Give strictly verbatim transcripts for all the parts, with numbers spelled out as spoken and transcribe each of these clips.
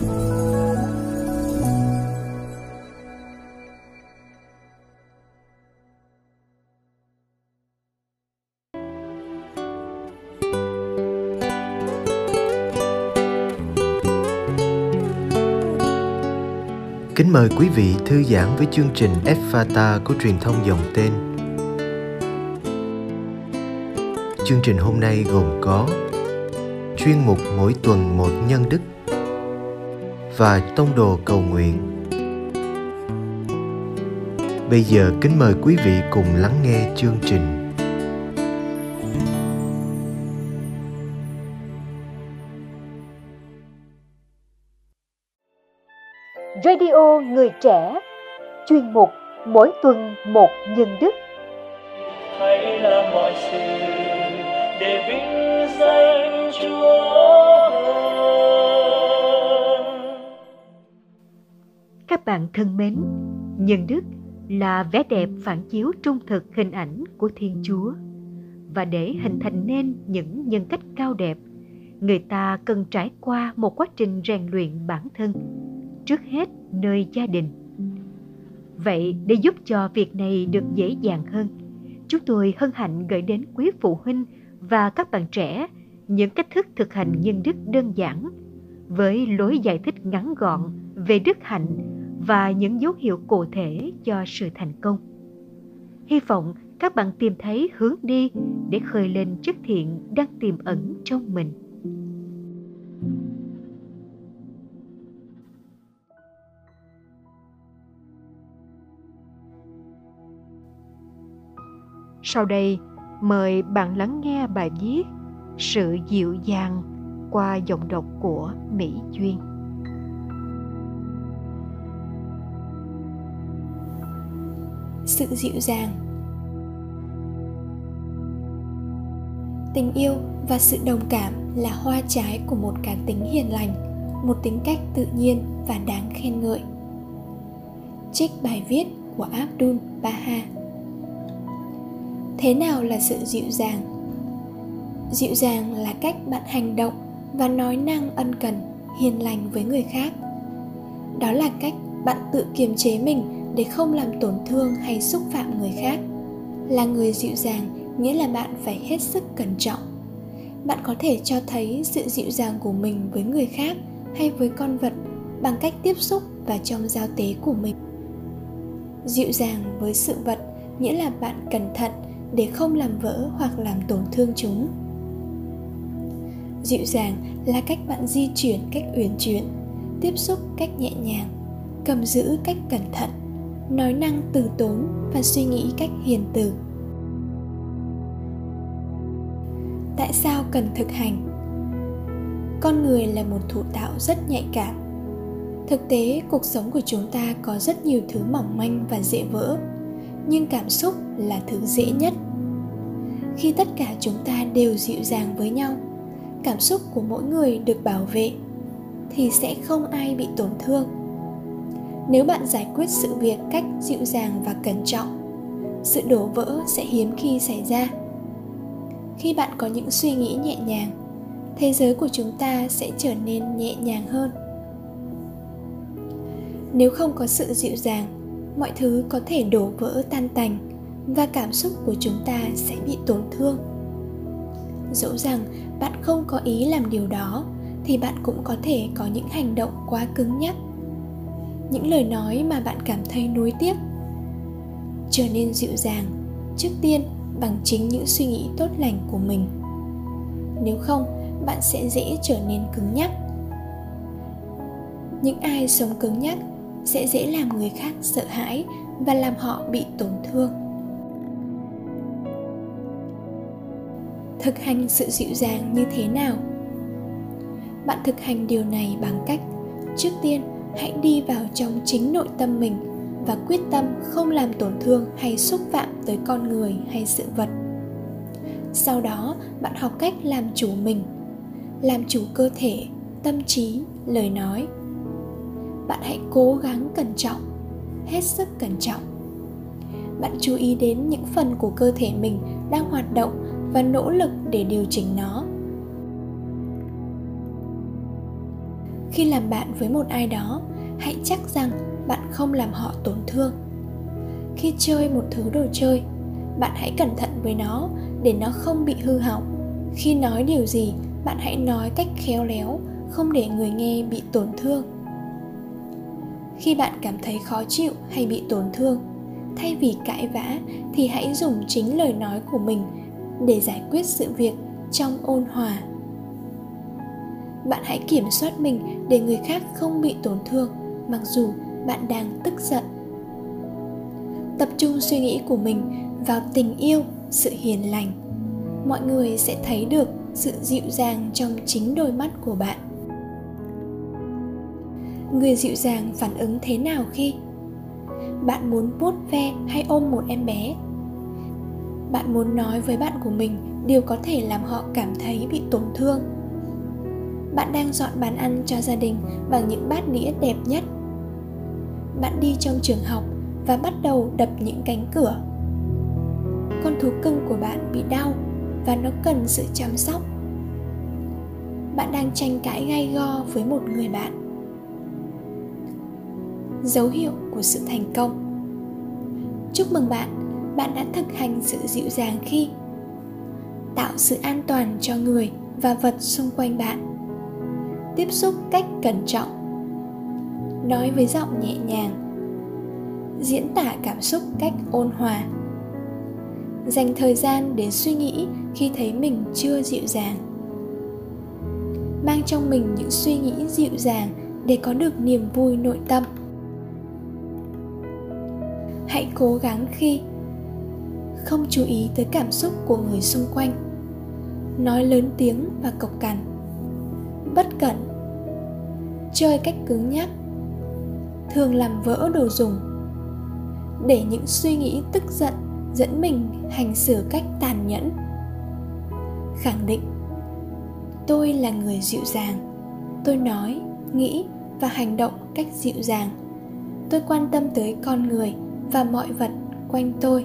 Kính mời quý vị thư giãn với chương trình Effata của truyền thông dòng tên. Chương trình hôm nay gồm có chuyên mục mỗi tuần một nhân đức và tông đồ cầu nguyện. Bây giờ kính mời quý vị cùng lắng nghe chương trình. Radio Người Trẻ, chuyên mục mỗi tuần một nhân đức. Hãy làm mọi sự để vinh danh Chúa. Các bạn thân mến, nhân đức là vẻ đẹp phản chiếu trung thực hình ảnh của Thiên Chúa. Và để hình thành nên những nhân cách cao đẹp, người ta cần trải qua một quá trình rèn luyện bản thân, trước hết nơi gia đình. Vậy để giúp cho việc này được dễ dàng hơn, chúng tôi hân hạnh gửi đến quý phụ huynh và các bạn trẻ những cách thức thực hành nhân đức đơn giản, với lối giải thích ngắn gọn về đức hạnh và những dấu hiệu cụ thể cho sự thành công. Hy vọng các bạn tìm thấy hướng đi để khơi lên chất thiện đang tiềm ẩn trong mình. Sau đây, mời bạn lắng nghe bài viết Sự dịu dàng qua giọng đọc của Mỹ Duyên. Sự dịu dàng. Tình yêu và sự đồng cảm là hoa trái của một cá tính hiền lành, một tính cách tự nhiên và đáng khen ngợi. Trích bài viết của Abdul Baha. Thế nào là sự dịu dàng? Dịu dàng là cách bạn hành động và nói năng ân cần, hiền lành với người khác. Đó là cách bạn tự kiềm chế mình để không làm tổn thương hay xúc phạm người khác. Là người dịu dàng nghĩa là bạn phải hết sức cẩn trọng. Bạn có thể cho thấy sự dịu dàng của mình với người khác hay với con vật bằng cách tiếp xúc và trong giao tế của mình. Dịu dàng với sự vật nghĩa là bạn cẩn thận để không làm vỡ hoặc làm tổn thương chúng. Dịu dàng là cách bạn di chuyển cách uyển chuyển, tiếp xúc cách nhẹ nhàng, cầm giữ cách cẩn thận, nói năng từ tốn và suy nghĩ cách hiền từ. Tại sao cần thực hành? Con người là một thụ tạo rất nhạy cảm. Thực tế, cuộc sống của chúng ta có rất nhiều thứ mỏng manh và dễ vỡ, nhưng cảm xúc là thứ dễ nhất. Khi tất cả chúng ta đều dịu dàng với nhau, cảm xúc của mỗi người được bảo vệ, thì sẽ không ai bị tổn thương. Nếu bạn giải quyết sự việc cách dịu dàng và cẩn trọng, sự đổ vỡ sẽ hiếm khi xảy ra. Khi bạn có những suy nghĩ nhẹ nhàng, thế giới của chúng ta sẽ trở nên nhẹ nhàng hơn. Nếu không có sự dịu dàng, mọi thứ có thể đổ vỡ tan tành và cảm xúc của chúng ta sẽ bị tổn thương. Dẫu rằng bạn không có ý làm điều đó, thì bạn cũng có thể có những hành động quá cứng nhắc, những lời nói mà bạn cảm thấy nuối tiếc. Trở nên dịu dàng, trước tiên bằng chính những suy nghĩ tốt lành của mình. Nếu không, bạn sẽ dễ trở nên cứng nhắc. Những ai sống cứng nhắc sẽ dễ làm người khác sợ hãi và làm họ bị tổn thương. Thực hành sự dịu dàng như thế nào? Bạn thực hành điều này bằng cách, trước tiên hãy đi vào trong chính nội tâm mình và quyết tâm không làm tổn thương hay xúc phạm tới con người hay sự vật. Sau đó, bạn học cách làm chủ mình, làm chủ cơ thể, tâm trí, lời nói. Bạn hãy cố gắng cẩn trọng, hết sức cẩn trọng. Bạn chú ý đến những phần của cơ thể mình đang hoạt động và nỗ lực để điều chỉnh nó. Khi làm bạn với một ai đó, hãy chắc rằng bạn không làm họ tổn thương. Khi chơi một thứ đồ chơi, bạn hãy cẩn thận với nó để nó không bị hư hỏng. Khi nói điều gì, bạn hãy nói cách khéo léo, không để người nghe bị tổn thương. Khi bạn cảm thấy khó chịu hay bị tổn thương, thay vì cãi vã thì hãy dùng chính lời nói của mình để giải quyết sự việc trong ôn hòa. Bạn hãy kiểm soát mình để người khác không bị tổn thương, mặc dù bạn đang tức giận. Tập trung suy nghĩ của mình vào tình yêu, sự hiền lành. Mọi người sẽ thấy được sự dịu dàng trong chính đôi mắt của bạn. Người dịu dàng phản ứng thế nào khi bạn muốn vuốt ve hay ôm một em bé? Bạn muốn nói với bạn của mình điều có thể làm họ cảm thấy bị tổn thương. Bạn đang dọn bàn ăn cho gia đình bằng những bát đĩa đẹp nhất. Bạn đi trong trường học và bắt đầu đập những cánh cửa. Con thú cưng của bạn bị đau và nó cần sự chăm sóc. Bạn đang tranh cãi gay go với một người bạn. Dấu hiệu của sự thành công. Chúc mừng bạn, bạn đã thực hành sự dịu dàng khi tạo sự an toàn cho người và vật xung quanh bạn, tiếp xúc cách cẩn trọng, nói với giọng nhẹ nhàng, diễn tả cảm xúc cách ôn hòa, dành thời gian để suy nghĩ khi thấy mình chưa dịu dàng, mang trong mình những suy nghĩ dịu dàng để có được niềm vui nội tâm. Hãy cố gắng khi không chú ý tới cảm xúc của người xung quanh, nói lớn tiếng và cộc cằn, bất cẩn, chơi cách cứng nhắc, thường làm vỡ đồ dùng, để những suy nghĩ tức giận dẫn mình hành xử cách tàn nhẫn. Khẳng định, tôi là người dịu dàng, tôi nói, nghĩ và hành động cách dịu dàng, tôi quan tâm tới con người và mọi vật quanh tôi.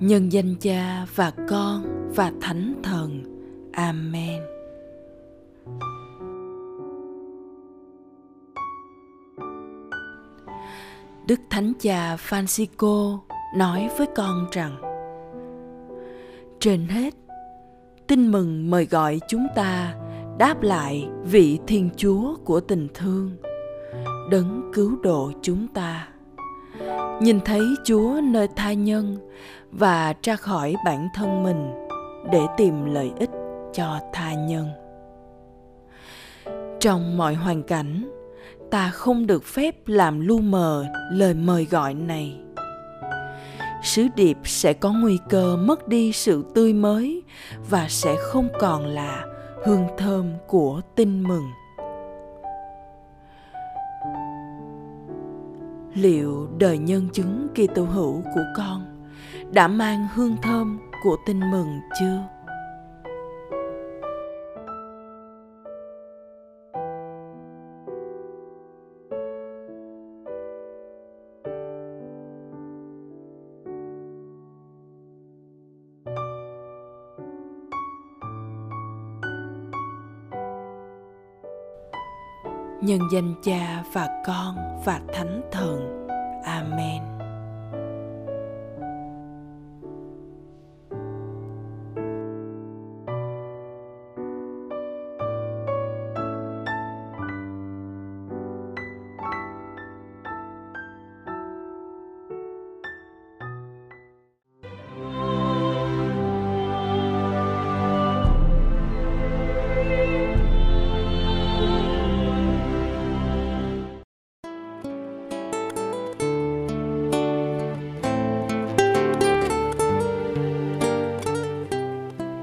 Nhân danh Cha và Con và Thánh Thần. Amen. Đức Thánh Cha Francisco nói với con rằng: trên hết, Tin Mừng mời gọi chúng ta đáp lại vị Thiên Chúa của tình thương, Đấng cứu độ chúng ta, nhìn thấy Chúa nơi tha nhân và ra khỏi bản thân mình để tìm lợi ích cho tha nhân. Trong mọi hoàn cảnh, ta không được phép làm lu mờ lời mời gọi này. Sứ điệp sẽ có nguy cơ mất đi sự tươi mới và sẽ không còn là hương thơm của Tin Mừng. Liệu đời nhân chứng Kitô hữu của con đã mang hương thơm của Tin Mừng chưa? nhân danh Cha và Con và Thánh Thần. Amen.